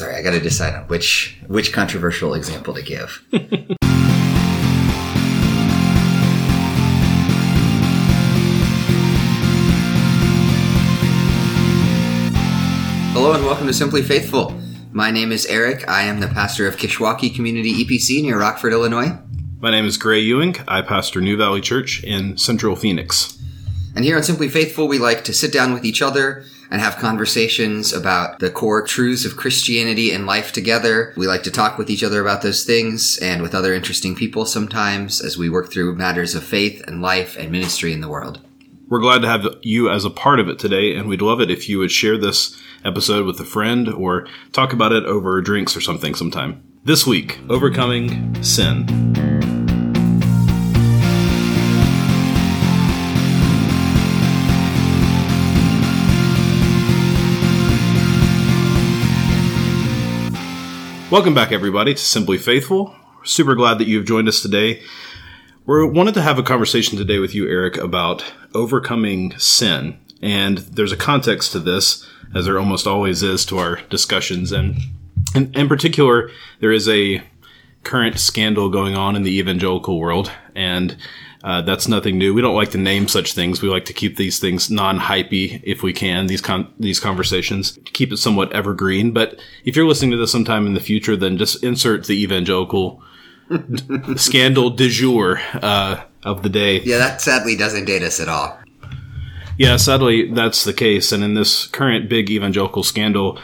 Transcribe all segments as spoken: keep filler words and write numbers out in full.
Sorry, I got to decide on which which controversial example to give. Hello and welcome to Simply Faithful. My name is Eric. I am the pastor of Kishwaukee Community E P C near Rockford, Illinois. My name is Gray Ewing. I pastor New Valley Church in Central Phoenix. And here on Simply Faithful, we like to sit down with each other and have conversations about the core truths of Christianity and life together. We like to talk with each other about those things and with other interesting people sometimes as we work through matters of faith and life and ministry in the world. We're glad to have you as a part of it today, and we'd love it if you would share this episode with a friend or talk about it over drinks or something sometime. This week, overcoming sin. Welcome back, everybody, to Simply Faithful. We're super glad that you've joined us today. We wanted to have a conversation today with you, Eric, about overcoming sin. And there's a context to this, as there almost always is to our discussions. And in, in particular, there is a current scandal going on in the evangelical world, and uh, that's nothing new. We don't like to name such things. We like to keep these things non-hypey if we can, these con- these conversations, to keep it somewhat evergreen. But if you're listening to this sometime in the future, then just insert the evangelical d- scandal du jour uh, of the day. Yeah, that sadly doesn't date us at all. Yeah, sadly, that's the case. And in this current big evangelical scandal,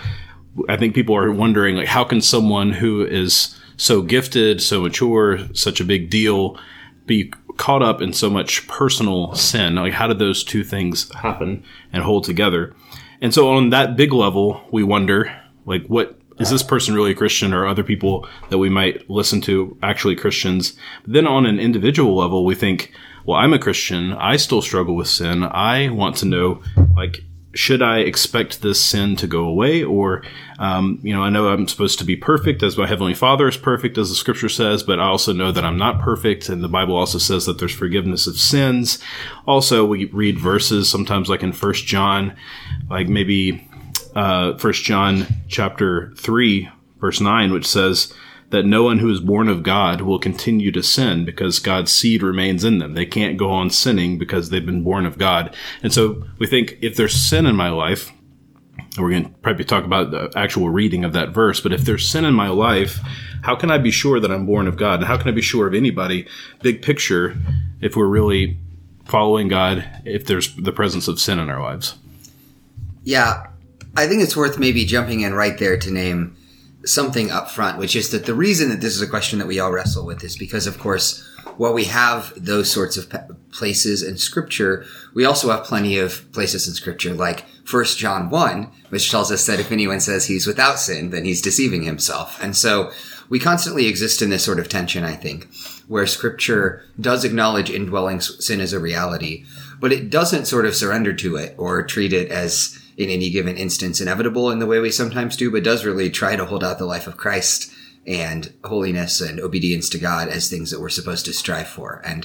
I think people are wondering, like, how can someone who is so gifted, so mature, such a big deal, be caught up in so much personal sin? Like, how did those two things happen and hold together? And so on that big level, we wonder, like, what is this person really a Christian, or other people that we might listen to actually Christians? But then on an individual level, we think, well, I'm a Christian. I still struggle with sin. I want to know, like, should I expect this sin to go away? Or, um, you know, I know I'm supposed to be perfect as my Heavenly Father is perfect, as the Scripture says, but I also know that I'm not perfect. And the Bible also says that there's forgiveness of sins. Also, we read verses sometimes like in First John, like maybe uh, First John chapter three, verse nine, which says that no one who is born of God will continue to sin because God's seed remains in them. They can't go on sinning because they've been born of God. And so we think, if there's sin in my life, and we're going to probably talk about the actual reading of that verse, but if there's sin in my life, how can I be sure that I'm born of God? And how can I be sure of anybody, big picture, if we're really following God, if there's the presence of sin in our lives? Yeah, I think it's worth maybe jumping in right there to name something up front, which is that the reason that this is a question that we all wrestle with is because, of course, while we have those sorts of places in Scripture, we also have plenty of places in Scripture, like First John one, which tells us that if anyone says he's without sin, then he's deceiving himself. And so we constantly exist in this sort of tension, I think, where Scripture does acknowledge indwelling sin as a reality, but it doesn't sort of surrender to it or treat it as, in any given instance, inevitable in the way we sometimes do, but does really try to hold out the life of Christ and holiness and obedience to God as things that we're supposed to strive for. And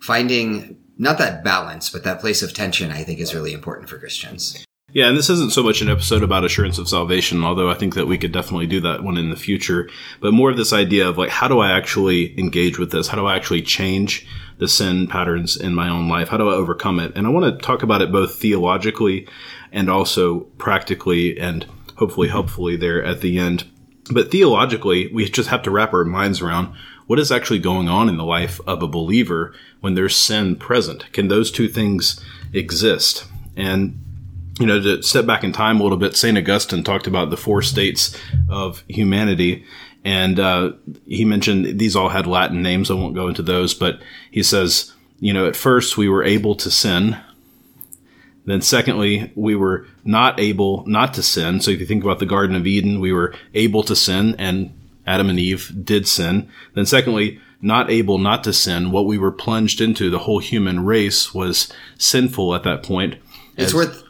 finding not that balance, but that place of tension, I think, is really important for Christians. Yeah, and this isn't so much an episode about assurance of salvation, although I think that we could definitely do that one in the future, but more of this idea of, like, how do I actually engage with this? How do I actually change the sin patterns in my own life? How do I overcome it? And I want to talk about it both theologically and also practically and hopefully helpfully there at the end. But theologically, we just have to wrap our minds around what is actually going on in the life of a believer when there's sin present. Can those two things exist? And, you know, to step back in time a little bit, Saint Augustine talked about the four states of humanity. And uh, he mentioned these all had Latin names. I won't go into those, but he says, you know, at first we were able to sin. Then secondly, we were not able not to sin. So if you think about the Garden of Eden, we were able to sin, and Adam and Eve did sin. Then secondly, not able not to sin. What we were plunged into, the whole human race, was sinful at that point. It's as- worth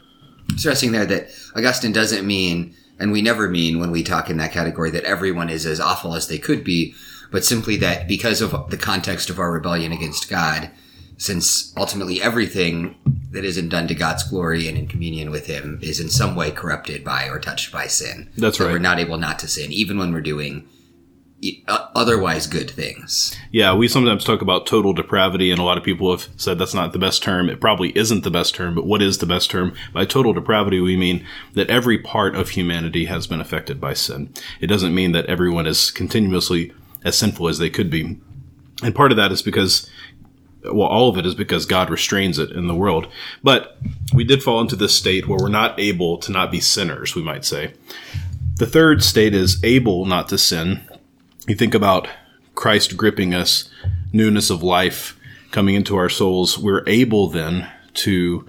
stressing there that Augustine doesn't mean, and we never mean when we talk in that category, that everyone is as awful as they could be, but simply that because of the context of our rebellion against God, since ultimately everything that isn't done to God's glory and in communion with him is in some way corrupted by or touched by sin. That's right. We're not able not to sin, even when we're doing otherwise good things. Yeah, we sometimes talk about total depravity, and a lot of people have said that's not the best term. It probably isn't the best term, but what is the best term? By total depravity, we mean that every part of humanity has been affected by sin. It doesn't mean that everyone is continuously as sinful as they could be. And part of that is because, well, all of it is because God restrains it in the world. But we did fall into this state where we're not able to not be sinners, we might say. The third state is able not to sin. You think about Christ gripping us, newness of life coming into our souls. We're able then to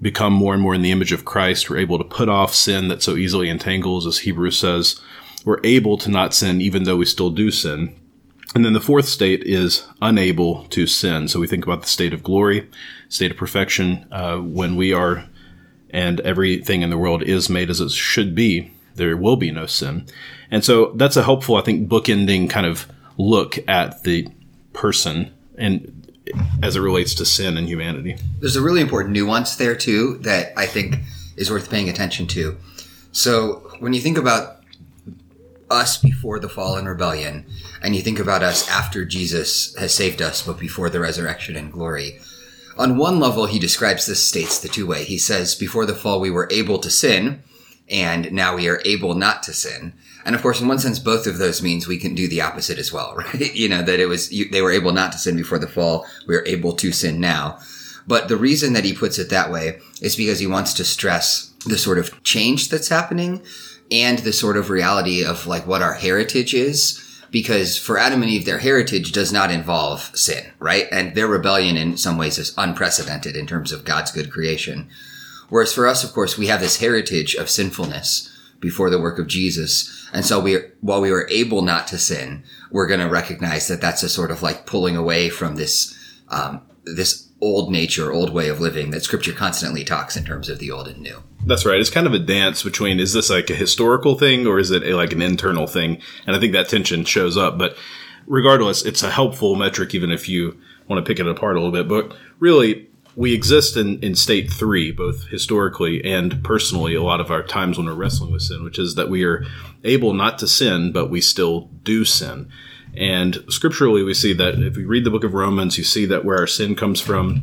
become more and more in the image of Christ. We're able to put off sin that so easily entangles, as Hebrews says. We're able to not sin, even though we still do sin. And then the fourth state is unable to sin. So we think about the state of glory, state of perfection, uh, when we are, and everything in the world is made as it should be, there will be no sin. And so that's a helpful, I think, bookending kind of look at the person and as it relates to sin and humanity. There's a really important nuance there, too, that I think is worth paying attention to. So when you think about us before the fall and rebellion, and you think about us after Jesus has saved us, but before the resurrection and glory. On one level, he describes this states the two way. He says, before the fall, we were able to sin, and now we are able not to sin. And of course, in one sense, both of those means we can do the opposite as well, right? You know, that it was, you, they were able not to sin before the fall. We are able to sin now. But the reason that he puts it that way is because he wants to stress the sort of change that's happening and the sort of reality of like what our heritage is, because for Adam and Eve, their heritage does not involve sin, right? And their rebellion in some ways is unprecedented in terms of God's good creation. Whereas for us, of course, we have this heritage of sinfulness before the work of Jesus. And so we, while we were able not to sin, we're going to recognize that that's a sort of like pulling away from this, um, this old nature, old way of living that Scripture constantly talks in terms of the old and new. That's right. It's kind of a dance between, is this like a historical thing or is it a, like an internal thing? And I think that tension shows up. But regardless, it's a helpful metric, even if you want to pick it apart a little bit. But really, we exist in, in state three, both historically and personally, a lot of our times when we're wrestling with sin, which is that we are able not to sin, but we still do sin. And scripturally, we see that if you read the book of Romans, you see that where our sin comes from.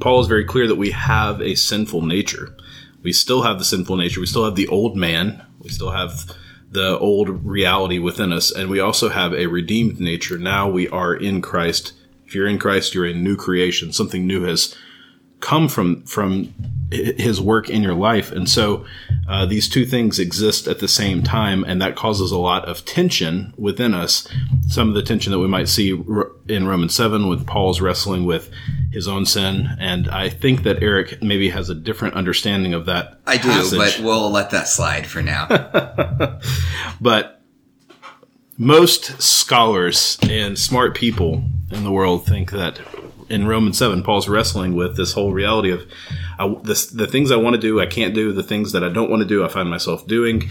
Paul is very clear that we have a sinful nature. We still have the sinful nature. We still have the old man. We still have the old reality within us. And we also have a redeemed nature. Now we are in Christ. If you're in Christ, you're a new creation. Something new has come from from his work in your life. And so uh, these two things exist at the same time, and that causes a lot of tension within us. Some of the tension that we might see in Romans seven with Paul's wrestling with his own sin. And I think that Eric maybe has a different understanding of that I do, passage. But we'll let that slide for now. But most scholars and smart people in the world think that in Romans seven, Paul's wrestling with this whole reality of uh, this, the things I want to do, I can't do. The things that I don't want to do, I find myself doing.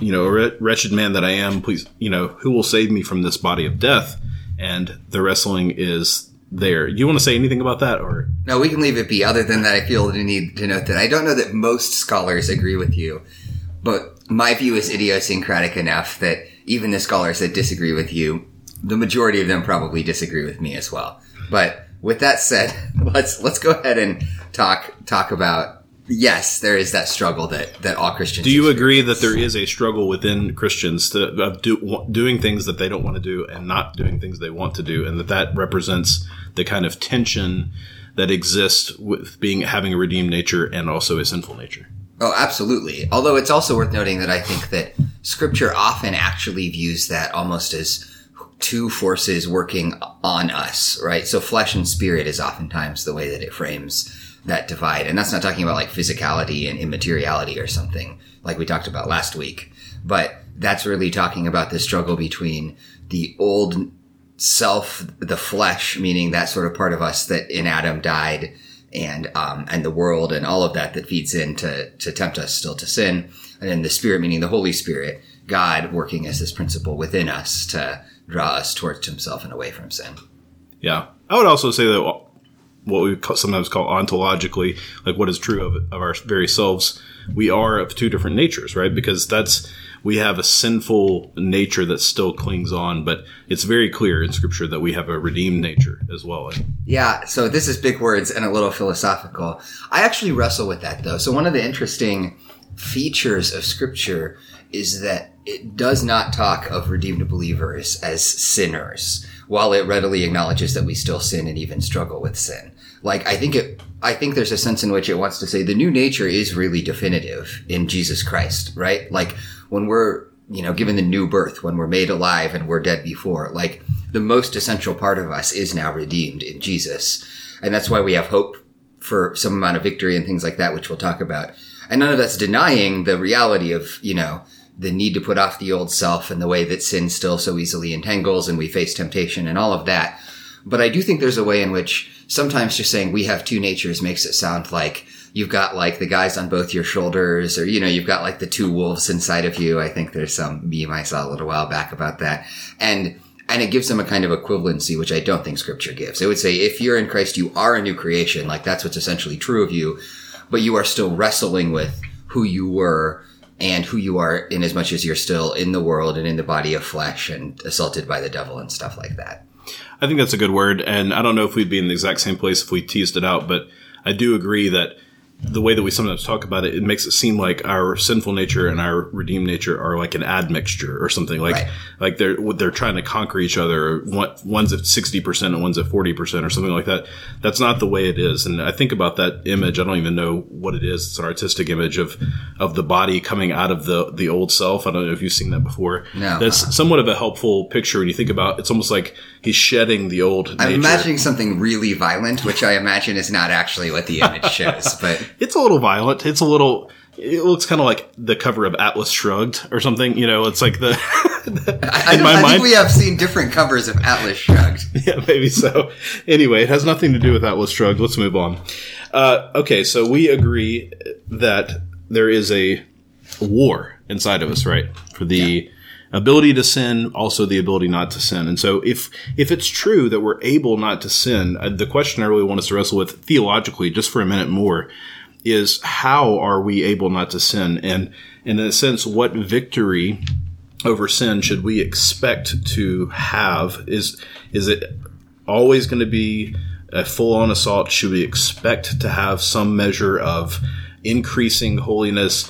You know, a wretched man that I am, please, you know, who will save me from this body of death? And the wrestling is there. Do you want to say anything about that? Or no, we can leave it be. Other than that, I feel the need to note that I don't know that most scholars agree with you, but my view is idiosyncratic enough that even the scholars that disagree with you, the majority of them probably disagree with me as well. But with that said, let's let's go ahead and talk talk about, yes, there is that struggle that, that all Christians do. You agree that there is a struggle within Christians to, of do, doing things that they don't want to do and not doing things they want to do, and that that represents the kind of tension that exists with being having a redeemed nature and also a sinful nature? Oh, absolutely. Although it's also worth noting that I think that Scripture often actually views that almost as two forces working on us, right? So flesh and spirit is oftentimes the way that it frames that divide. And that's not talking about like physicality and immateriality or something like we talked about last week, but that's really talking about the struggle between the old self, the flesh, meaning that sort of part of us that in Adam died, and, um, and the world and all of that that feeds in to, to tempt us still to sin. And then the spirit, meaning the Holy Spirit, God working as this principle within us to draw us towards himself and away from sin. Yeah. I would also say that what we sometimes call ontologically, like what is true of, of our very selves, we are of two different natures, right? Because that's, we have a sinful nature that still clings on, but it's very clear in Scripture that we have a redeemed nature as well. Yeah, so this is big words and a little philosophical. I actually wrestle with that, though. So one of the interesting features of Scripture is that it does not talk of redeemed believers as sinners, while it readily acknowledges that we still sin and even struggle with sin. Like, I think it, I think there's a sense in which it wants to say the new nature is really definitive in Jesus Christ, right? Like, when we're, you know, given the new birth, when we're made alive and we're dead before, like, the most essential part of us is now redeemed in Jesus. And that's why we have hope for some amount of victory and things like that, which we'll talk about. And none of that's denying the reality of, you know, the need to put off the old self and the way that sin still so easily entangles and we face temptation and all of that. But I do think there's a way in which sometimes just saying we have two natures makes it sound like you've got like the guys on both your shoulders, or, you know, you've got like the two wolves inside of you. I think there's some meme I saw a little while back about that. And, and it gives them a kind of equivalency, which I don't think Scripture gives. It would say, if you're in Christ, you are a new creation. Like, that's what's essentially true of you, but you are still wrestling with who you were and who you are, in as much as you're still in the world and in the body of flesh and assaulted by the devil and stuff like that. I think that's a good word. And I don't know if we'd be in the exact same place if we teased it out, but I do agree that the way that we sometimes talk about it, it makes it seem like our sinful nature and our redeemed nature are like an admixture or something. Like, right. Like they're, they're trying to conquer each other. One's at sixty percent and one's at forty percent or something like that. That's not the way it is. And I think about that image. I don't even know what it is. It's an artistic image of, of the body coming out of the, the old self. I don't know if you've seen that before. No. That's somewhat of a helpful picture when you think about it. It's almost like he's shedding the old nature. I'm imagining something really violent, which I imagine is not actually what the image shows, but it's a little violent. It's a little, it looks kind of like the cover of Atlas Shrugged or something. You know, it's like the, the I, in my I mind, think we have seen different covers of Atlas Shrugged. Yeah, maybe so. Anyway, it has nothing to do with Atlas Shrugged. Let's move on. Uh, okay, so we agree that there is a war inside of us, right? For the yeah. ability to sin, also the ability not to sin. And so if if it's true that we're able not to sin, the question I really want us to wrestle with theologically, just for a minute more, is how are we able not to sin? And, and in a sense, what victory over sin should we expect to have? Is, is it always going to be a full-on assault? Should we expect to have some measure of increasing holiness?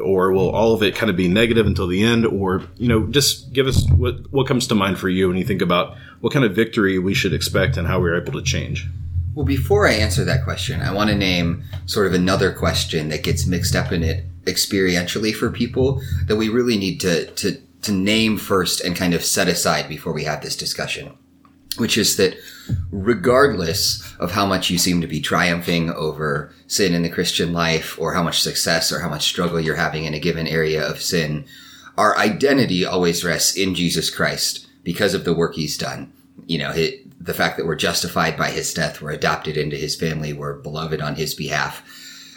Or will all of it kind of be negative until the end? Or, you know, just give us what, what comes to mind for you when you think about what kind of victory we should expect and how we're able to change. Well, before I answer that question, I want to name sort of another question that gets mixed up in it experientially for people that we really need to, to, to name first and kind of set aside before we have this discussion, which is that regardless of how much you seem to be triumphing over sin in the Christian life, or how much success or how much struggle you're having in a given area of sin, our identity always rests in Jesus Christ because of the work he's done. You know, the fact that we're justified by his death, we're adopted into his family, we're beloved on his behalf.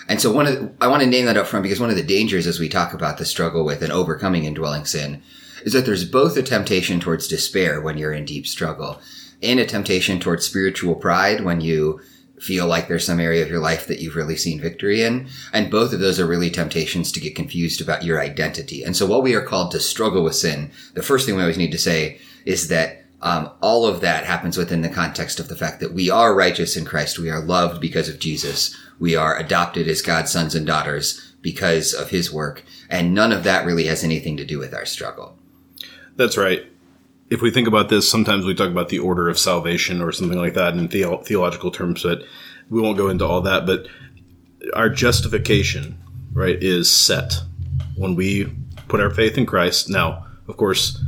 And so one of the, I want to name that up front, because one of the dangers as we talk about the struggle with and overcoming indwelling sin is that there's both a temptation towards despair when you're in deep struggle, in a temptation towards spiritual pride when you feel like there's some area of your life that you've really seen victory in. And both of those are really temptations to get confused about your identity. And so while we are called to struggle with sin, the first thing we always need to say is that um, all of that happens within the context of the fact that we are righteous in Christ. We are loved because of Jesus. We are adopted as God's sons and daughters because of his work. And none of that really has anything to do with our struggle. That's right. If we think about this, sometimes we talk about the order of salvation or something like that in theo- theological terms, but we won't go into all that. But our justification, right, is set when we put our faith in Christ. Now, of course,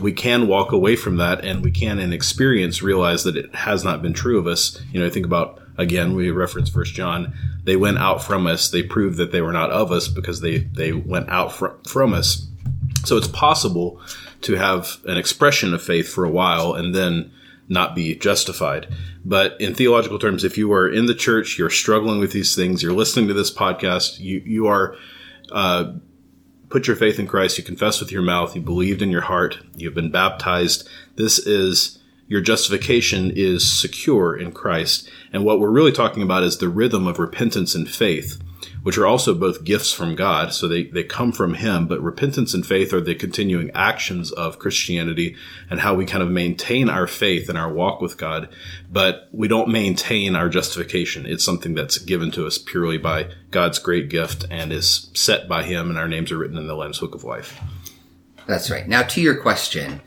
we can walk away from that, and we can in experience realize that it has not been true of us. You know, think about, again, we reference First John. They went out from us. They proved that they were not of us because they, they went out fr- from us. So it's possible to have an expression of faith for a while and then not be justified. But in theological terms, if you are in the church, you're struggling with these things, you're listening to this podcast, you, you are, uh, put your faith in Christ, you confess with your mouth, you believed in your heart, you've been baptized. This is your justification is secure in Christ. And what we're really talking about is the rhythm of repentance and faith, which are also both gifts from God. So they, they come from him, but repentance and faith are the continuing actions of Christianity and how we kind of maintain our faith and our walk with God. But we don't maintain our justification. It's something that's given to us purely by God's great gift and is set by him, and our names are written in the Lamb's Book of Life. That's right. Now to your question,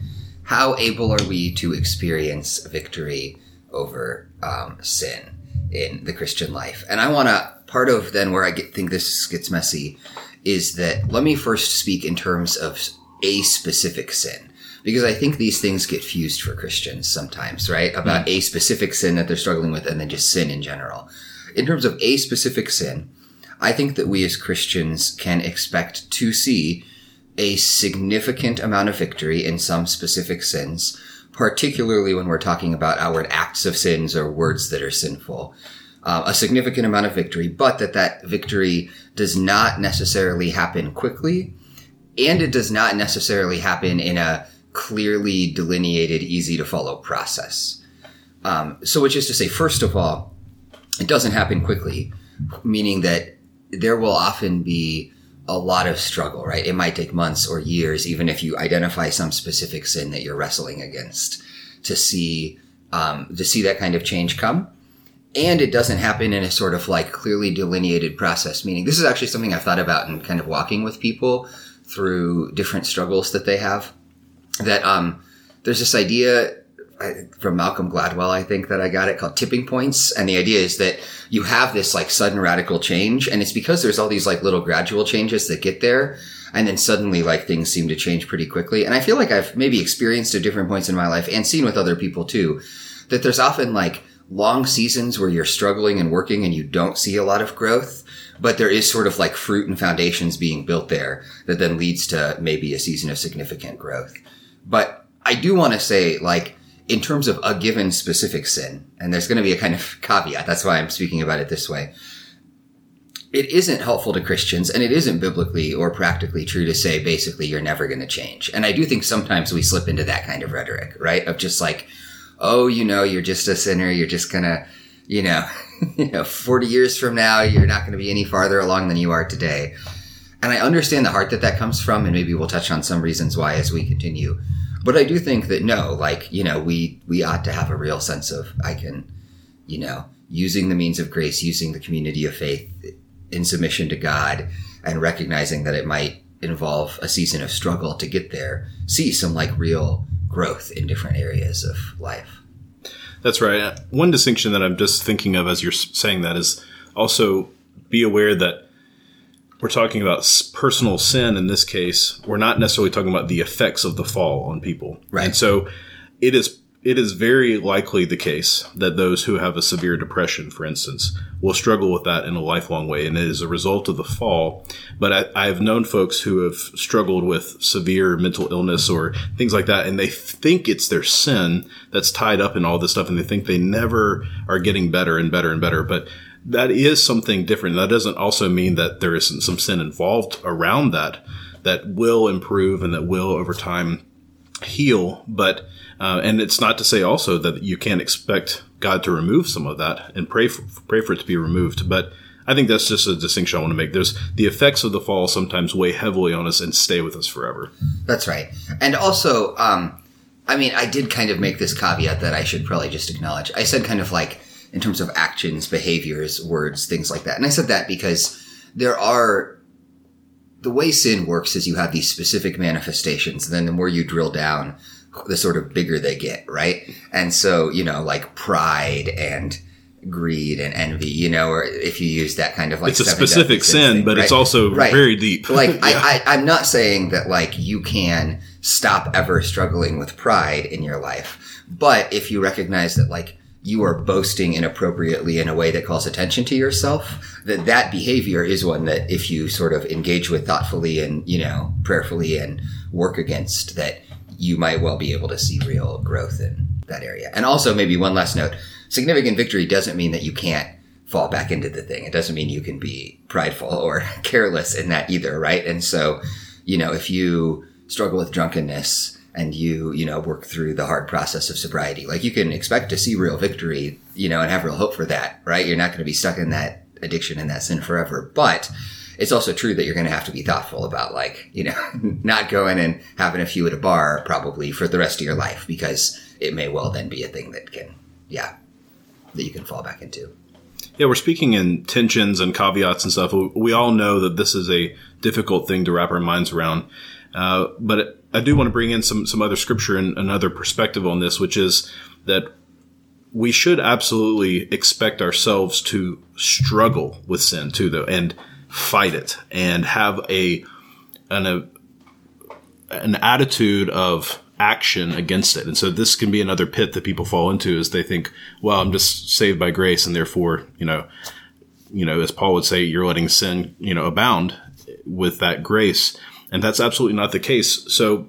how able are we to experience victory over um, sin in the Christian life? And I want to, part of then where I get, think this gets messy is that let me first speak in terms of a specific sin, because I think these things get fused for Christians sometimes, right? About mm-hmm. a specific sin that they're struggling with and then just sin in general. In terms of a specific sin, I think that we as Christians can expect to see a significant amount of victory in some specific sins, particularly when we're talking about outward acts of sins or words that are sinful, uh, a significant amount of victory, but that that victory does not necessarily happen quickly, and it does not necessarily happen in a clearly delineated, easy to follow process. Um, so which is to say, first of all, it doesn't happen quickly, meaning that there will often be a lot of struggle, right? It might take months or years, even if you identify some specific sin that you're wrestling against, to see, um, to see that kind of change come. And it doesn't happen in a sort of like clearly delineated process, meaning this is actually something I've thought about in kind of walking with people through different struggles that they have, that, um, there's this idea from Malcolm Gladwell, I think that I got it, called tipping points. And the idea is that you have this like sudden radical change, and it's because there's all these like little gradual changes that get there. And then suddenly like things seem to change pretty quickly. And I feel like I've maybe experienced at different points in my life and seen with other people too, that there's often like long seasons where you're struggling and working and you don't see a lot of growth, but there is sort of like fruit and foundations being built there that then leads to maybe a season of significant growth. But I do want to say, like, in terms of a given specific sin, and there's going to be a kind of caveat, that's why I'm speaking about it this way, it isn't helpful to Christians, and it isn't biblically or practically true to say, basically, you're never going to change. And I do think sometimes we slip into that kind of rhetoric, right? Of just like, oh, you know, you're just a sinner. You're just going to, you know, you know, forty years from now, you're not going to be any farther along than you are today. And I understand the heart that that comes from, and maybe we'll touch on some reasons why as we continue. But I do think that, no, like, you know, we, we ought to have a real sense of, I can, you know, using the means of grace, using the community of faith in submission to God, and recognizing that it might involve a season of struggle to get there, see some like real growth in different areas of life. That's right. One distinction that I'm just thinking of as you're saying that is also be aware that we're talking about personal sin in this case. We're not necessarily talking about the effects of the fall on people. Right. And so it is it is very likely the case that those who have a severe depression, for instance, will struggle with that in a lifelong way. And it is a result of the fall. But I, I've known folks who have struggled with severe mental illness or things like that, and they think it's their sin that's tied up in all this stuff. And they think they never are getting better and better and better. But that is something different. That doesn't also mean that there isn't some sin involved around that that will improve and that will over time heal. But uh, and it's not to say also that you can't expect God to remove some of that and pray for, pray for it to be removed. But I think that's just a distinction I want to make. There's the effects of the fall sometimes weigh heavily on us and stay with us forever. That's right. And also, um, I mean, I did kind of make this caveat that I should probably just acknowledge. I said kind of like, in terms of actions, behaviors, words, things like that. And I said that because there are, the way sin works is you have these specific manifestations, and then the more you drill down, the sort of bigger they get, right? And so, you know, like pride and greed and envy, you know, or if you use that kind of like... It's a specific sin, thing, but right? It's also right. Very deep. Like, yeah. I, I, I'm not saying that like you can stop ever struggling with pride in your life, but if you recognize that like, you are boasting inappropriately in a way that calls attention to yourself, that that behavior is one that if you sort of engage with thoughtfully and, you know, prayerfully and work against, that you might well be able to see real growth in that area. And also maybe one last note, significant victory doesn't mean that you can't fall back into the thing. It doesn't mean you can be prideful or careless in that either, right? And so, you know, if you struggle with drunkenness and you, you know, work through the hard process of sobriety. Like, you can expect to see real victory, you know, and have real hope for that, right? You're not going to be stuck in that addiction and that sin forever. But it's also true that you're going to have to be thoughtful about, like, you know, not going and having a few at a bar probably for the rest of your life, because it may well then be a thing that can, yeah, that you can fall back into. Yeah, we're speaking in tensions and caveats and stuff. We all know that this is a difficult thing to wrap our minds around. Uh, but I do want to bring in some, some other scripture and another perspective on this, which is that we should absolutely expect ourselves to struggle with sin too, though, and fight it and have a an, a, an attitude of action against it. And so this can be another pit that people fall into, is they think, well, I'm just saved by grace, and therefore, you know, you know, as Paul would say, you're letting sin, you know, abound with that grace. And that's absolutely not the case. So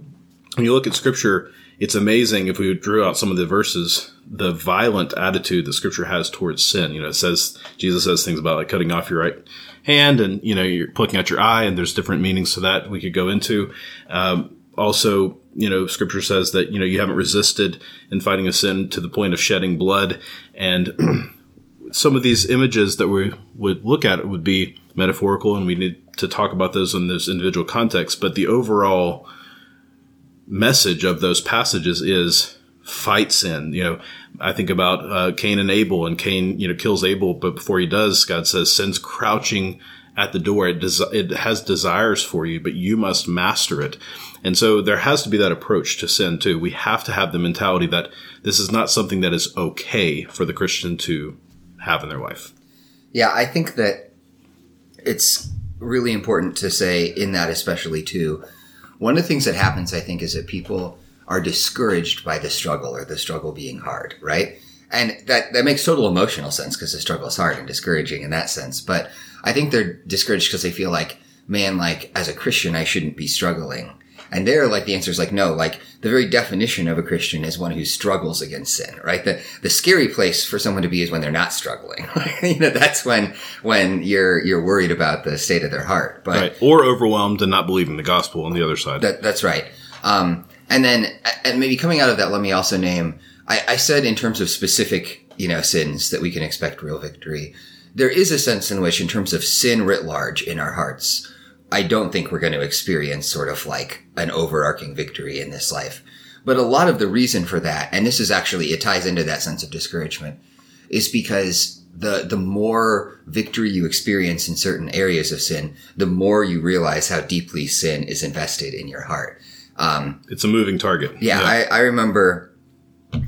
when you look at Scripture, it's amazing, if we drew out some of the verses, the violent attitude that Scripture has towards sin. You know, it says, Jesus says things about like cutting off your right hand and, you know, you're plucking out your eye, and there's different meanings to that we could go into. Um, also, you know, Scripture says that, you know, you haven't resisted in fighting a sin to the point of shedding blood. And some of these images that we would look at would be metaphorical, and we need to talk about those in those individual contexts. But the overall message of those passages is fight sin. You know, I think about uh, Cain and Abel, and Cain, you know, kills Abel, but before he does, God says, sin's crouching at the door. It, des- it has desires for you, but you must master it. And so there has to be that approach to sin too. We have to have the mentality that this is not something that is okay for the Christian to have in their life. Yeah, I think that it's really important to say in that, especially too, one of the things that happens, I think, is that people are discouraged by the struggle, or the struggle being hard, right? And that, that makes total emotional sense, because the struggle is hard and discouraging in that sense. But I think they're discouraged because they feel like, man, like, as a Christian, I shouldn't be struggling. And there, like, the answer is like, no, like, the very definition of a Christian is one who struggles against sin, right? The, the scary place for someone to be is when they're not struggling. You know, that's when, when you're, you're worried about the state of their heart. But right. Or overwhelmed and not believing the gospel on the other side. That, that's right. Um, and then, and maybe coming out of that, let me also name, I, I said in terms of specific, you know, sins that we can expect real victory. There is a sense in which, in terms of sin writ large in our hearts, I don't think we're going to experience sort of like an overarching victory in this life. But a lot of the reason for that, and this is actually, it ties into that sense of discouragement, is because the, the more victory you experience in certain areas of sin, the more you realize how deeply sin is invested in your heart. Um, it's a moving target. Yeah. yeah. I, I remember,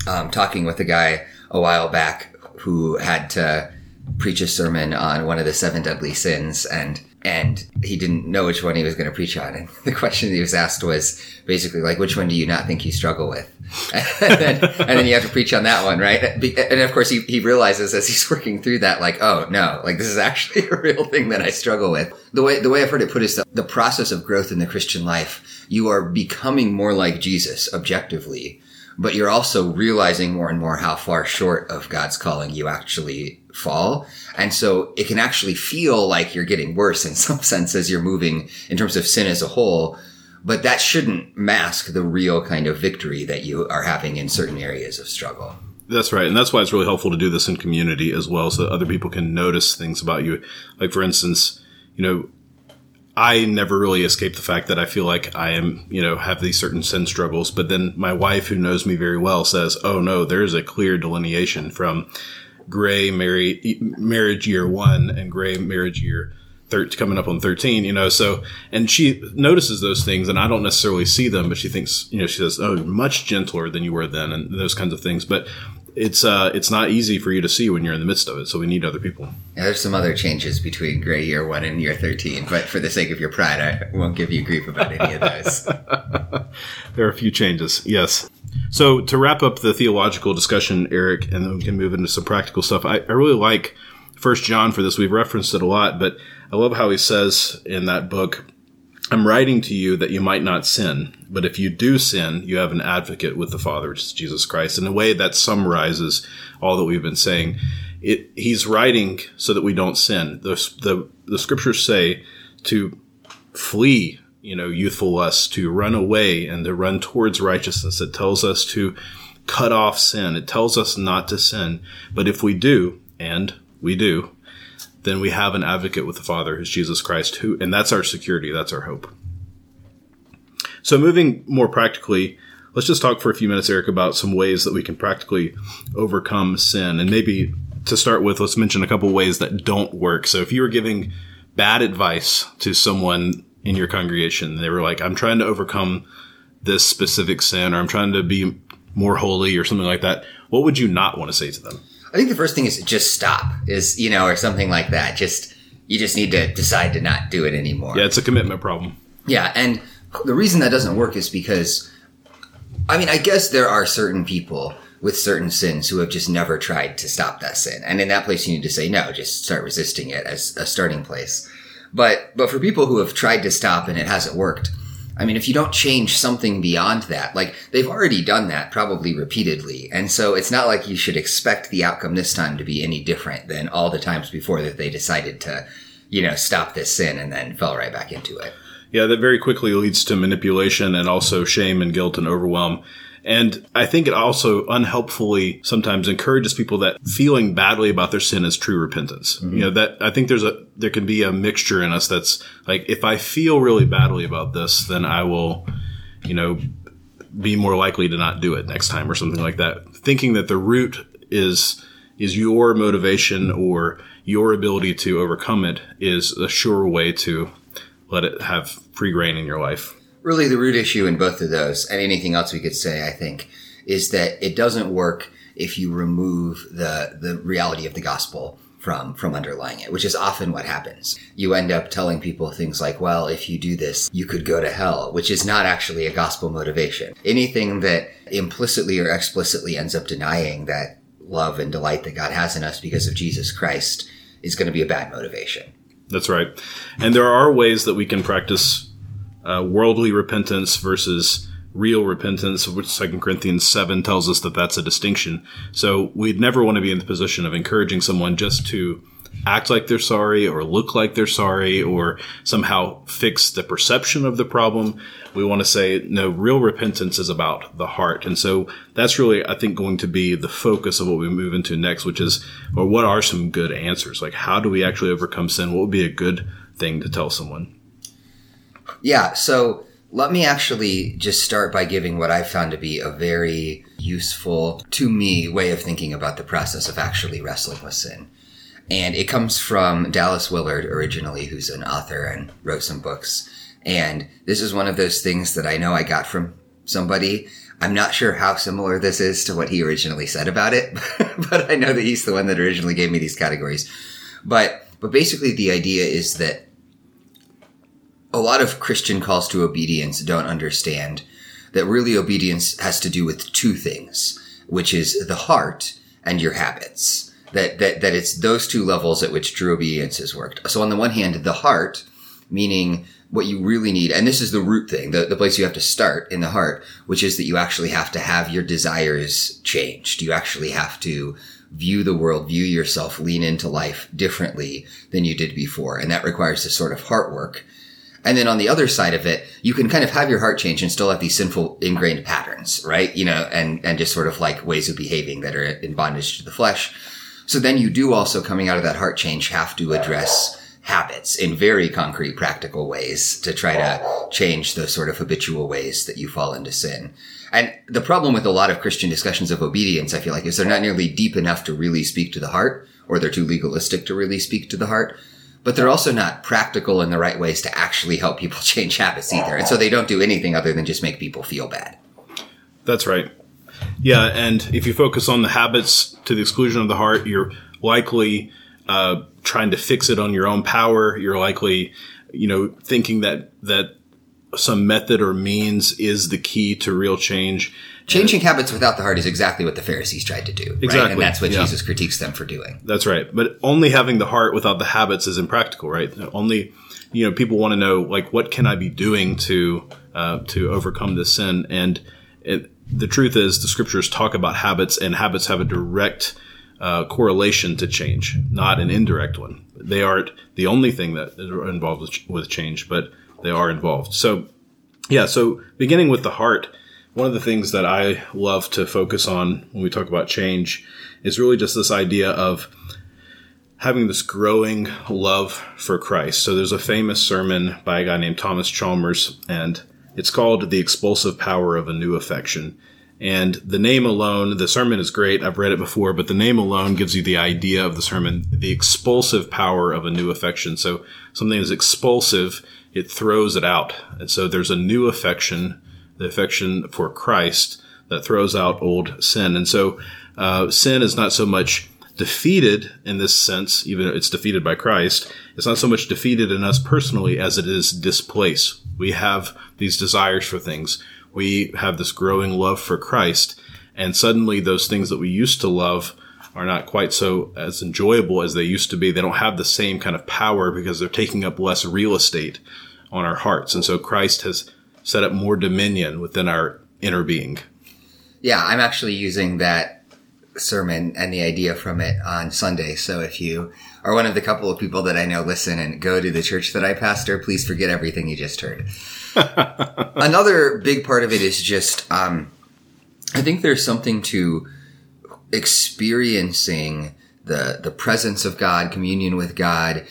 um, talking with a guy a while back who had to preach a sermon on one of the seven deadly sins, and And he didn't know which one he was going to preach on. And the question he was asked was basically like, which one do you not think you struggle with? And then, and then you have to preach on that one, right? And of course, he, he realizes as he's working through that, like, oh, no, like, this is actually a real thing that I struggle with. The way the way I've heard it put is that the process of growth in the Christian life, you are becoming more like Jesus objectively, but you're also realizing more and more how far short of God's calling you actually fall. And so it can actually feel like you're getting worse in some sense as you're moving in terms of sin as a whole, but that shouldn't mask the real kind of victory that you are having in certain areas of struggle. That's right. And that's why it's really helpful to do this in community as well, so that other people can notice things about you. Like, for instance, you know, I never really escaped the fact that I feel like I am, you know, have these certain sin struggles. But then my wife, who knows me very well, says, oh, no, there's a clear delineation from gray marriage, marriage year one and gray marriage year thir- coming up on thirteen, you know. So, and she notices those things, and I don't necessarily see them, but she thinks, you know, she says, oh, you're much gentler than you were then, and those kinds of things. But it's uh, it's not easy for you to see when you're in the midst of it, so we need other people. Yeah, there's some other changes between gray year one and year thirteen, but for the sake of your pride, I won't give you grief about any of those. There are a few changes, yes. So to wrap up the theological discussion, Eric, and then we can move into some practical stuff, I, I really like First John for this. We've referenced it a lot, but I love how he says in that book, I'm writing to you that you might not sin, but if you do sin, you have an advocate with the Father, which is Jesus Christ. In a way, that summarizes all that we've been saying. It, he's writing so that we don't sin. The, the, the scriptures say to flee, you know, youthful lust, to run away and to run towards righteousness. It tells us to cut off sin. It tells us not to sin. But if we do, and we do, then we have an advocate with the Father, who's Jesus Christ, who, and that's our security. That's our hope. So moving more practically, let's just talk for a few minutes, Eric, about some ways that we can practically overcome sin. And maybe to start with, let's mention a couple ways that don't work. So if you were giving bad advice to someone in your congregation, they were like, I'm trying to overcome this specific sin, or I'm trying to be more holy, or something like that, what would you not want to say to them? I think the first thing is just stop, is, you know, or something like that. Just, you just need to decide to not do it anymore. Yeah, it's a commitment problem. Yeah. And the reason that doesn't work is because, I mean, I guess there are certain people with certain sins who have just never tried to stop that sin. And in that place, you need to say no, just start resisting it as a starting place. But, but for people who have tried to stop and it hasn't worked, I mean, if you don't change something beyond that, like they've already done that probably repeatedly. And so it's not like you should expect the outcome this time to be any different than all the times before that they decided to, you know, stop this sin and then fell right back into it. Yeah, that very quickly leads to manipulation and also shame and guilt and overwhelm. And I think it also unhelpfully sometimes encourages people that feeling badly about their sin is true repentance. Mm-hmm. You know, that I think there's a there can be a mixture in us that's like, if I feel really badly about this, then I will, you know, be more likely to not do it next time or something like that. Thinking that the root is is your motivation or your ability to overcome it is a sure way to let it have free reign in your life. Really, the root issue in both of those, and anything else we could say, I think, is that it doesn't work if you remove the the reality of the gospel from from underlying it, which is often what happens. You end up telling people things like, well, if you do this, you could go to hell, which is not actually a gospel motivation. Anything that implicitly or explicitly ends up denying that love and delight that God has in us because of Jesus Christ is going to be a bad motivation. That's right. And there are ways that we can practice Uh, worldly repentance versus real repentance, which Second Corinthians seven tells us that that's a distinction. So we'd never want to be in the position of encouraging someone just to act like they're sorry or look like they're sorry or somehow fix the perception of the problem. We want to say, no, real repentance is about the heart. And so that's really, I think, going to be the focus of what we move into next, which is, or what are some good answers? Like, how do we actually overcome sin? What would be a good thing to tell someone? Yeah, so let me actually just start by giving what I found to be a very useful, to me, way of thinking about the process of actually wrestling with sin. And it comes from Dallas Willard originally, who's an author and wrote some books. And this is one of those things that I know I got from somebody. I'm not sure how similar this is to what he originally said about it, but I know that he's the one that originally gave me these categories. But but basically the idea is that a lot of Christian calls to obedience don't understand that really obedience has to do with two things, which is the heart and your habits. That that that it's those two levels at which true obedience is worked. So on the one hand, the heart, meaning what you really need, and this is the root thing, the, the place you have to start in the heart, which is that you actually have to have your desires changed. You actually have to view the world, view yourself, lean into life differently than you did before. And that requires this sort of heart work. And then on the other side of it, you can kind of have your heart change and still have these sinful ingrained patterns, right? You know, and, and just sort of like ways of behaving that are in bondage to the flesh. So then you do also, coming out of that heart change, have to address habits in very concrete, practical ways to try to change those sort of habitual ways that you fall into sin. And the problem with a lot of Christian discussions of obedience, I feel like, is they're not nearly deep enough to really speak to the heart, or they're too legalistic to really speak to the heart. But they're also not practical in the right ways to actually help people change habits either. And so they don't do anything other than just make people feel bad. That's right. Yeah. And if you focus on the habits to the exclusion of the heart, you're likely uh, trying to fix it on your own power. You're likely, you know, thinking that that some method or means is the key to real change. Changing habits without the heart is exactly what the Pharisees tried to do. Exactly. Right? And that's what yeah. Jesus critiques them for doing. That's right. But only having the heart without the habits is impractical, right? Only, you know, people want to know, like, what can I be doing to uh, to overcome this sin? And it, the truth is, the scriptures talk about habits, and habits have a direct uh, correlation to change, not an indirect one. They aren't the only thing that is involved with change, but they are involved. So, yeah, so beginning with the heart, one of the things that I love to focus on when we talk about change is really just this idea of having this growing love for Christ. So there's a famous sermon by a guy named Thomas Chalmers, and it's called The Expulsive Power of a New Affection. And the name alone, the sermon is great. I've read it before, but the name alone gives you the idea of the sermon, the expulsive power of a new affection. So something is expulsive, it throws it out. And so there's a new affection, the affection for Christ, that throws out old sin. And so uh, sin is not so much defeated in this sense, even though it's defeated by Christ, it's not so much defeated in us personally as it is displaced. We have these desires for things. We have this growing love for Christ, and suddenly those things that we used to love are not quite so as enjoyable as they used to be. They don't have the same kind of power because they're taking up less real estate on our hearts. And so Christ has set up more dominion within our inner being. Yeah, I'm actually using that sermon and the idea from it on Sunday. So if you are one of the couple of people that I know listen and go to the church that I pastor, please forget everything you just heard. Another big part of it is just, um, I think there's something to experiencing the the presence of God, communion with God.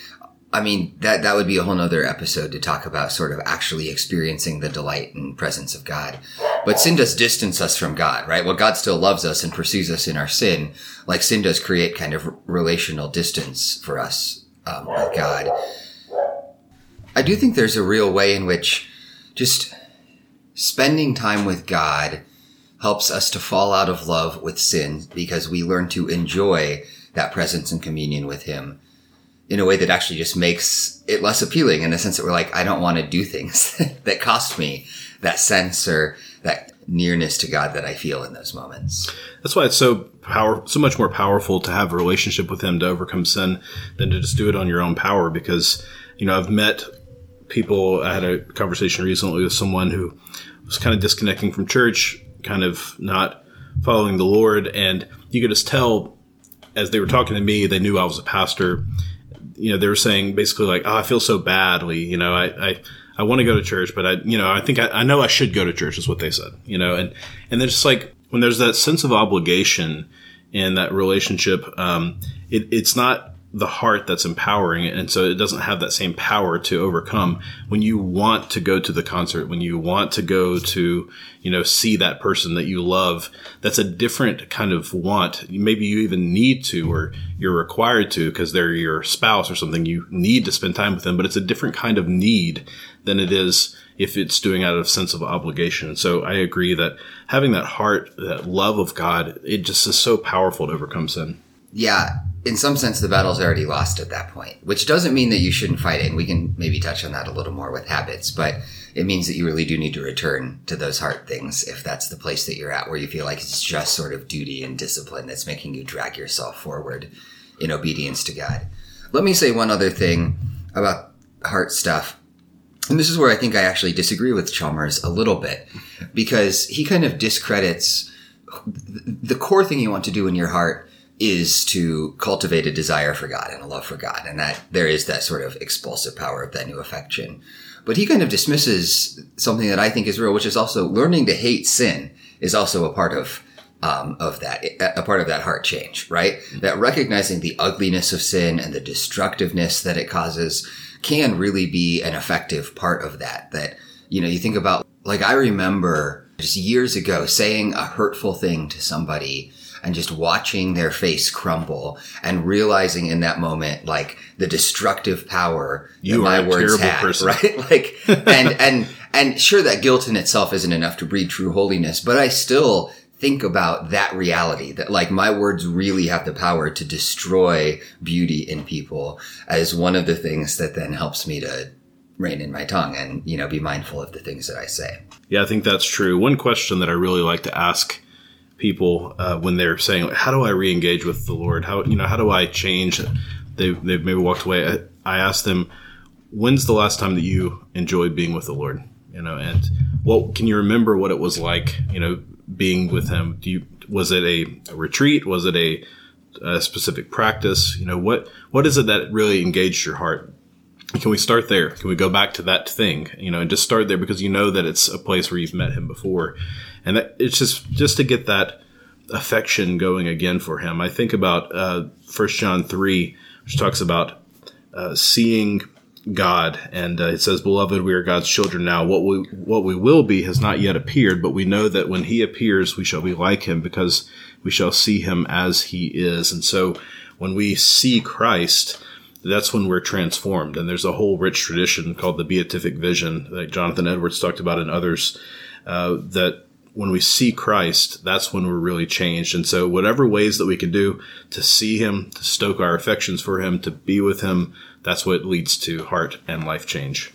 I mean, that, that would be a whole nother episode to talk about sort of actually experiencing the delight and presence of God. But sin does distance us from God, right? Well, God still loves us and pursues us in our sin. Like sin does create kind of relational distance for us um, with God. I do think there's a real way in which just spending time with God helps us to fall out of love with sin because we learn to enjoy that presence and communion with him in a way that actually just makes it less appealing, in the sense that we're like, I don't want to do things that cost me that sense or that nearness to God that I feel in those moments. That's why it's so power, so much more powerful to have a relationship with him to overcome sin than to just do it on your own power. Because, you know, I've met people, I had a conversation recently with someone who was kind of disconnecting from church, kind of not following the Lord. And you could just tell as they were talking to me, they knew I was a pastor. You know, they were saying basically like, oh, I feel so badly. You know, I, I, I want to go to church, but I, you know, I think I, I know I should go to church is what they said, you know, and, and they're just like, when there's that sense of obligation in that relationship, um, it, it's not the heart that's empowering it. And so it doesn't have that same power to overcome when you want to go to the concert, when you want to go to, you know, see that person that you love. That's a different kind of want. Maybe you even need to, or you're required to because they're your spouse or something. You need to spend time with them, but it's a different kind of need than it is if it's doing out of a sense of obligation. And so I agree that having that heart, that love of God, it just is so powerful to overcome sin. Yeah. In some sense, the battle's already lost at that point, which doesn't mean that you shouldn't fight it. And we can maybe touch on that a little more with habits, but it means that you really do need to return to those hard things if that's the place that you're at, where you feel like it's just sort of duty and discipline that's making you drag yourself forward in obedience to God. Let me say one other thing about heart stuff. And this is where I think I actually disagree with Chalmers a little bit, because he kind of discredits the core thing you want to do in your heart is to cultivate a desire for God and a love for God. And that there is that sort of expulsive power of that new affection. But he kind of dismisses something that I think is real, which is also learning to hate sin is also a part of, um, of that, a part of that heart change, right? That recognizing the ugliness of sin and the destructiveness that it causes can really be an effective part of that. That, you know, you think about, like, I remember just years ago saying a hurtful thing to somebody and just watching their face crumble and realizing in that moment, like, the destructive power you that my words had, person. Right? Like, and, and, and sure, that guilt in itself isn't enough to breed true holiness, but I still think about that reality that, like, my words really have the power to destroy beauty in people as one of the things that then helps me to rein in my tongue and, you know, be mindful of the things that I say. Yeah, I think that's true. One question that I really like to ask people uh, when they're saying, how do I re-engage with the Lord? How, you know, how do I change? They've, they've maybe walked away. I, I asked them, when's the last time that you enjoyed being with the Lord? You know, and well, can you remember what it was like, you know, being with him? Do you, was it a, a retreat? Was it a, a specific practice? You know, what, what is it that really engaged your heart? Can we start there? Can we go back to that thing, you know, and just start there, because you know that it's a place where you've met him before. And that it's just, just to get that affection going again for him. I think about uh, First John three, which talks about uh, seeing God. And uh, it says, "Beloved, we are God's children now. What we, what we will be has not yet appeared, but we know that when he appears, we shall be like him, because we shall see him as he is." And so when we see Christ, that's when we're transformed. And there's a whole rich tradition called the beatific vision that Jonathan Edwards talked about, and others, uh, that when we see Christ, that's when we're really changed. And so whatever ways that we can do to see him, to stoke our affections for him, to be with him, that's what leads to heart and life change.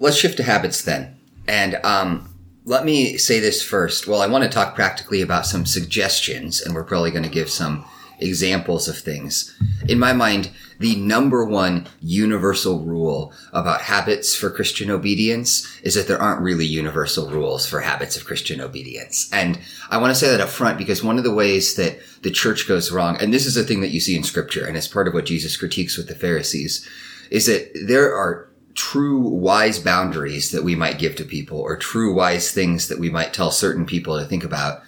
Let's shift to habits then. And um, let me say this first. Well, I want to talk practically about some suggestions, and we're probably going to give some examples of things. In my mind, the number one universal rule about habits for Christian obedience is that there aren't really universal rules for habits of Christian obedience. And I want to say that up front, because one of the ways that the church goes wrong, and this is a thing that you see in scripture, and it's part of what Jesus critiques with the Pharisees, is that there are true wise boundaries that we might give to people, or true wise things that we might tell certain people to think about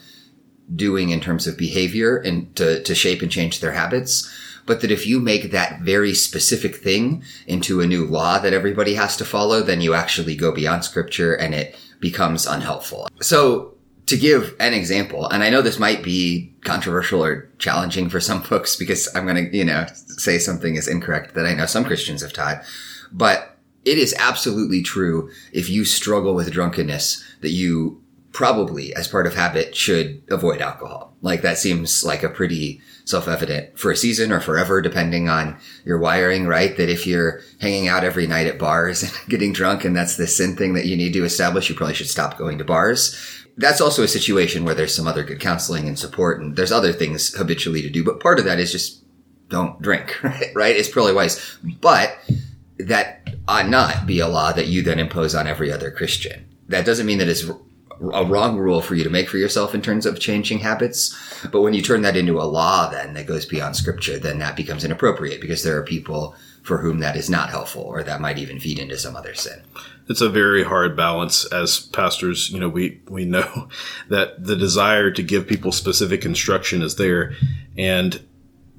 doing in terms of behavior and to, to shape and change their habits. But that if you make that very specific thing into a new law that everybody has to follow, then you actually go beyond scripture and it becomes unhelpful. So to give an example, and I know this might be controversial or challenging for some folks, because I'm going to, you know, say something is incorrect that I know some Christians have taught, but it is absolutely true, if you struggle with drunkenness, that you probably, as part of habit, should avoid alcohol. Like, that seems like a pretty self-evident, for a season or forever, depending on your wiring, right? That if you're hanging out every night at bars and getting drunk, and that's the sin thing that you need to establish, you probably should stop going to bars. That's also a situation where there's some other good counseling and support, and there's other things habitually to do. But part of that is just don't drink, right? It's probably wise. But that ought not be a law that you then impose on every other Christian. That doesn't mean that it's a wrong rule for you to make for yourself in terms of changing habits. But when you turn that into a law then that goes beyond scripture, then that becomes inappropriate, because there are people for whom that is not helpful, or that might even feed into some other sin. It's a very hard balance as pastors. You know, we, we know that the desire to give people specific instruction is there. And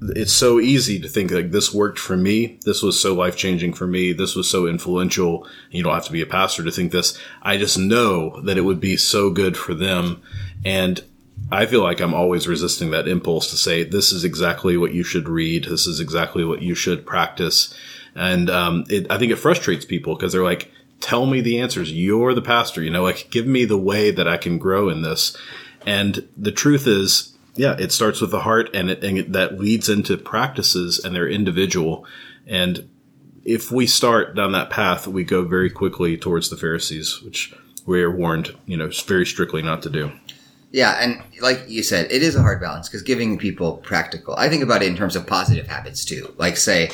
it's so easy to think, like, this worked for me. This was so life-changing for me. This was so influential. You don't have to be a pastor to think this. I just know that it would be so good for them. And I feel like I'm always resisting that impulse to say, this is exactly what you should read. This is exactly what you should practice. And um, it, I think it frustrates people, because they're like, tell me the answers. You're the pastor. You know, like, give me the way that I can grow in this. And the truth is, yeah, it starts with the heart, and, it, and that leads into practices, and they're individual. And if we start down that path, we go very quickly towards the Pharisees, which we are warned, you know, very strictly not to do. Yeah, and like you said, it is a hard balance, because giving people practical. I think about it in terms of positive habits too, like, say,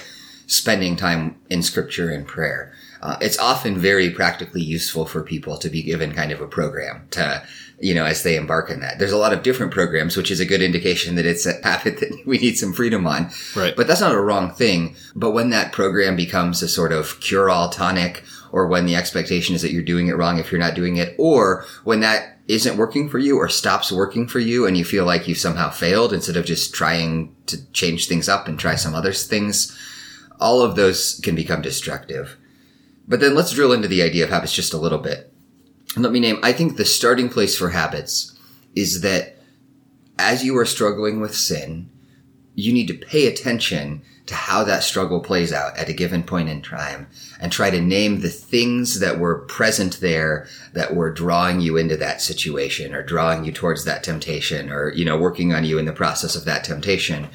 spending time in scripture and prayer. Uh, it's often very practically useful for people to be given kind of a program to, you know, as they embark on that. There's a lot of different programs, which is a good indication that it's a habit that we need some freedom on. Right. But that's not a wrong thing. But when that program becomes a sort of cure-all tonic, or when the expectation is that you're doing it wrong if you're not doing it, or when that isn't working for you or stops working for you and you feel like you've somehow failed, instead of just trying to change things up and try some other things, all of those can become destructive. But then let's drill into the idea of habits just a little bit. And let me name, I think the starting place for habits is that as you are struggling with sin, you need to pay attention to how that struggle plays out at a given point in time, and try to name the things that were present there that were drawing you into that situation, or drawing you towards that temptation, or, you know, working on you in the process of that temptation.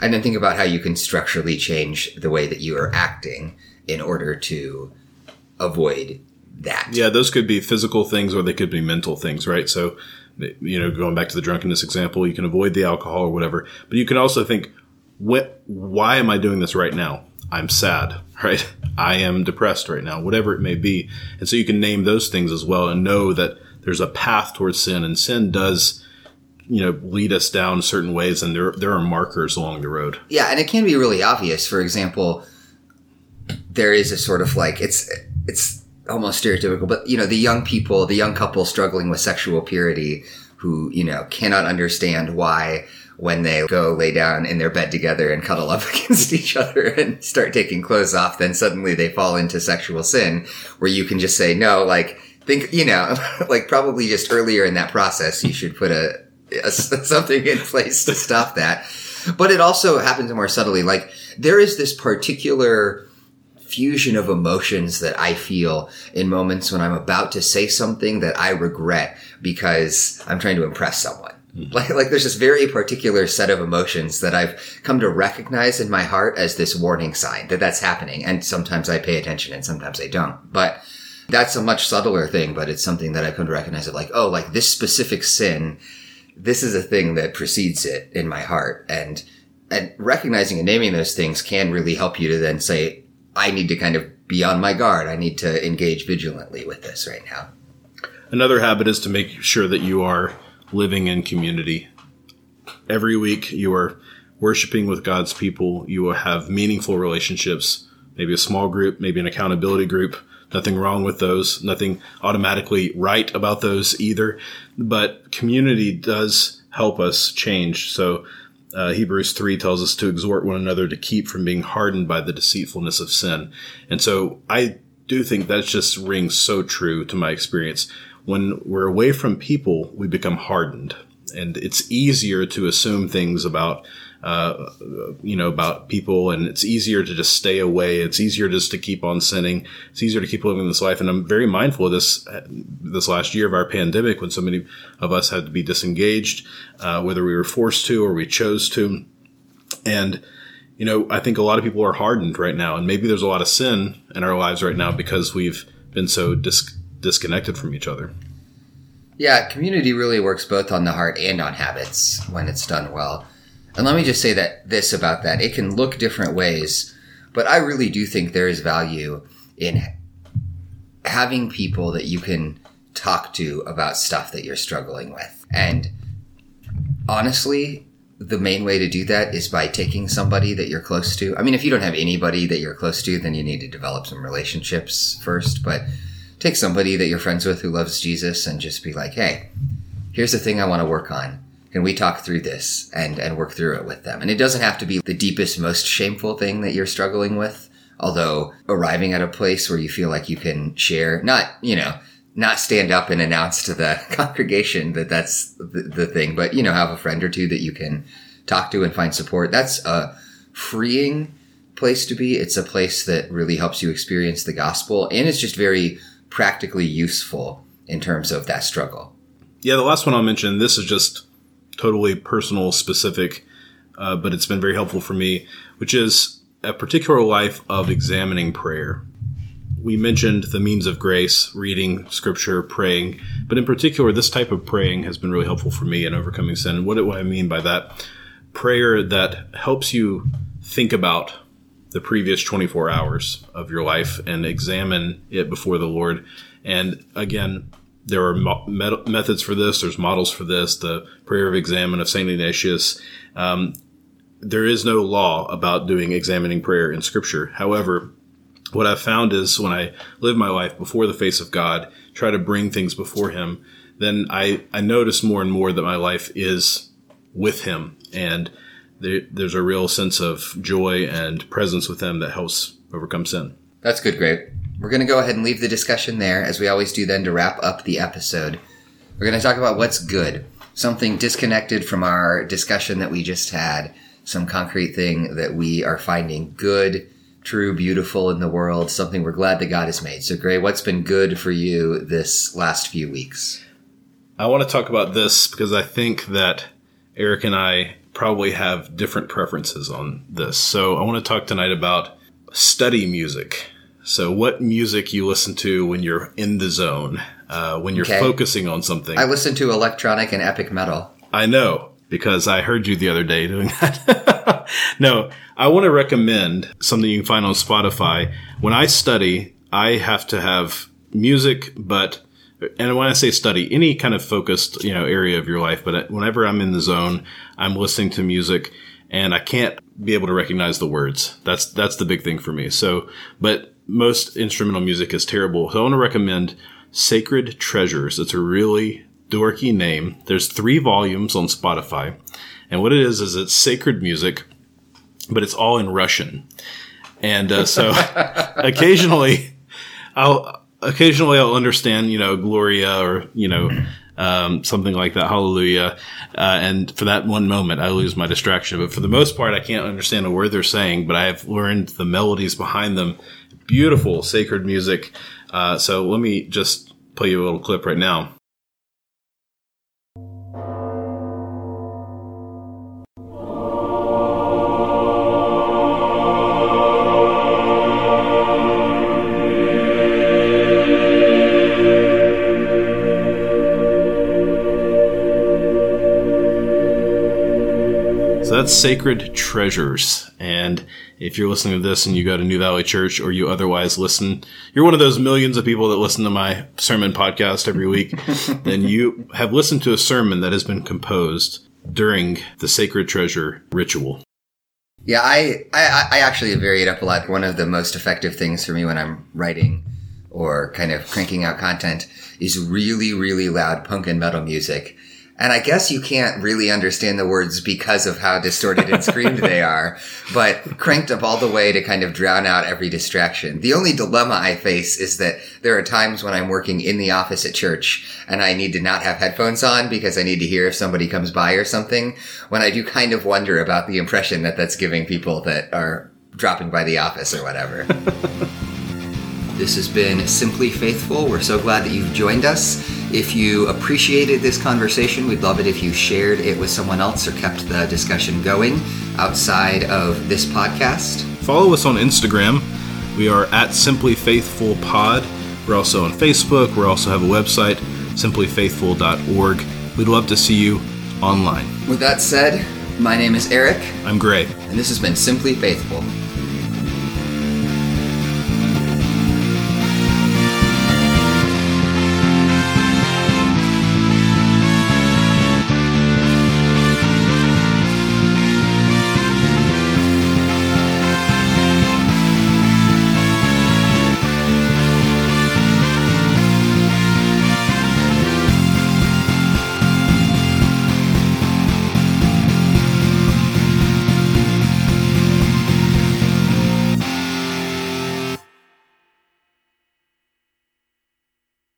And then think about how you can structurally change the way that you are acting in order to avoid that. Yeah, those could be physical things, or they could be mental things, right? So, you know, going back to the drunkenness example, you can avoid the alcohol or whatever, but you can also think, what, why am I doing this right now? I'm sad, right? I am depressed right now, whatever it may be. And so you can name those things as well, and know that there's a path towards sin, and sin does, you know, lead us down certain ways, and there there are markers along the road. Yeah, and it can be really obvious. For example, there is a sort of like, it's, it's almost stereotypical, but, you know, the young people, the young couple struggling with sexual purity who, you know, cannot understand why when they go lay down in their bed together and cuddle up against each other and start taking clothes off, then suddenly they fall into sexual sin, where you can just say, no, like, think, you know, like probably just earlier in that process, you should put a, a something in place to stop that. But it also happens more subtly. Like, there is this particular fusion of emotions that I feel in moments when I'm about to say something that I regret because I'm trying to impress someone. Like, like there's this very particular set of emotions that I've come to recognize in my heart as this warning sign that that's happening. And sometimes I pay attention and sometimes I don't. But that's a much subtler thing, but it's something that I've come to recognize of like, oh, like this specific sin, this is a thing that precedes it in my heart. And, and recognizing and naming those things can really help you to then say, I need to kind of be on my guard. I need to engage vigilantly with this right now. Another habit is to make sure that you are living in community. Every week you are worshiping with God's people. You will have meaningful relationships, maybe a small group, maybe an accountability group. Nothing wrong with those. Nothing automatically right about those either. But community does help us change. So uh, Hebrews three tells us to exhort one another to keep from being hardened by the deceitfulness of sin. And so I do think that just rings so true to my experience. When we're away from people, we become hardened, and it's easier to assume things about, uh, you know, about people, and it's easier to just stay away. It's easier just to keep on sinning. It's easier to keep living this life. And I'm very mindful of this, this last year of our pandemic, when so many of us had to be disengaged, uh, whether we were forced to or we chose to. And, you know, I think a lot of people are hardened right now, and maybe there's a lot of sin in our lives right now because we've been so disconnected. disconnected from each other. Yeah, community really works both on the heart and on habits when it's done well. And let me just say that this about that. It can look different ways, but I really do think there is value in having people that you can talk to about stuff that you're struggling with. And honestly, the main way to do that is by taking somebody that you're close to. I mean, if you don't have anybody that you're close to, then you need to develop some relationships first, but take somebody that you're friends with who loves Jesus and just be like, hey, here's the thing I want to work on. Can we talk through this and, and work through it with them? And it doesn't have to be the deepest, most shameful thing that you're struggling with. Although arriving at a place where you feel like you can share, not, you know, not stand up and announce to the congregation that that's the, the thing, but, you know, have a friend or two that you can talk to and find support. That's a freeing place to be. It's a place that really helps you experience the gospel. And it's just very practically useful in terms of that struggle. Yeah, the last one I'll mention, this is just totally personal, specific, uh, but it's been very helpful for me, which is a particular life of examining prayer. We mentioned the means of grace, reading scripture, praying, but in particular, this type of praying has been really helpful for me in overcoming sin. And what do I mean by that? Prayer that helps you think about the previous twenty-four hours of your life and examine it before the Lord. And again, there are mo- met- methods for this. There's models for this. The Prayer of Examen of Saint Ignatius. Um, there is no law about doing examining prayer in Scripture. However, what I've found is when I live my life before the face of God, try to bring things before Him, then I, I notice more and more that my life is with Him. And there's a real sense of joy and presence with Him that helps overcome sin. That's good, Grape. We're going to go ahead and leave the discussion there, as we always do then to wrap up the episode. We're going to talk about what's good, something disconnected from our discussion that we just had, some concrete thing that we are finding good, true, beautiful in the world, something we're glad that God has made. So, Gray, what's been good for you this last few weeks? I want to talk about this because I think that Eric and I probably have different preferences on this. So I want to talk tonight about study music. So what music you listen to when you're in the zone, uh, when you're okay. focusing on something. I listen to electronic and epic metal. I know, because I heard you the other day doing that. No, I want to recommend something you can find on Spotify. When I study, I have to have music, but, and when I say study, any kind of focused, you know, area of your life, but whenever I'm in the zone, I'm listening to music, and I can't be able to recognize the words. That's that's the big thing for me. So, but most instrumental music is terrible. So I want to recommend Sacred Treasures. It's a really dorky name. There's three volumes on Spotify. And what it is, is it's sacred music, but it's all in Russian. And uh, so occasionally I'll, occasionally I'll understand, you know, Gloria or, you know, um, something like that. Hallelujah. Uh, and for that one moment, I lose my distraction. But for the most part, I can't understand a word they're saying, but I have learned the melodies behind them. Beautiful sacred music. Uh, so let me just play you a little clip right now. That's Sacred Treasures. And if you're listening to this and you go to New Valley Church or you otherwise listen, you're one of those millions of people that listen to my sermon podcast every week, then you have listened to a sermon that has been composed during the Sacred Treasure ritual. Yeah, I, I, I actually vary it up a lot. One of the most effective things for me when I'm writing or kind of cranking out content is really, really loud punk and metal music. And I guess you can't really understand the words because of how distorted and screamed they are, but cranked up all the way to kind of drown out every distraction. The only dilemma I face is that there are times when I'm working in the office at church and I need to not have headphones on because I need to hear if somebody comes by or something, when I do kind of wonder about the impression that that's giving people that are dropping by the office or whatever. This has been Simply Faithful. We're so glad that you've joined us. If you appreciated this conversation, we'd love it if you shared it with someone else or kept the discussion going outside of this podcast. Follow us on Instagram. We are at Simply Faithful Pod. We're also on Facebook. We also have a website, simply faithful dot org. We'd love to see you online. With that said, my name is Eric. I'm Gray. And this has been Simply Faithful.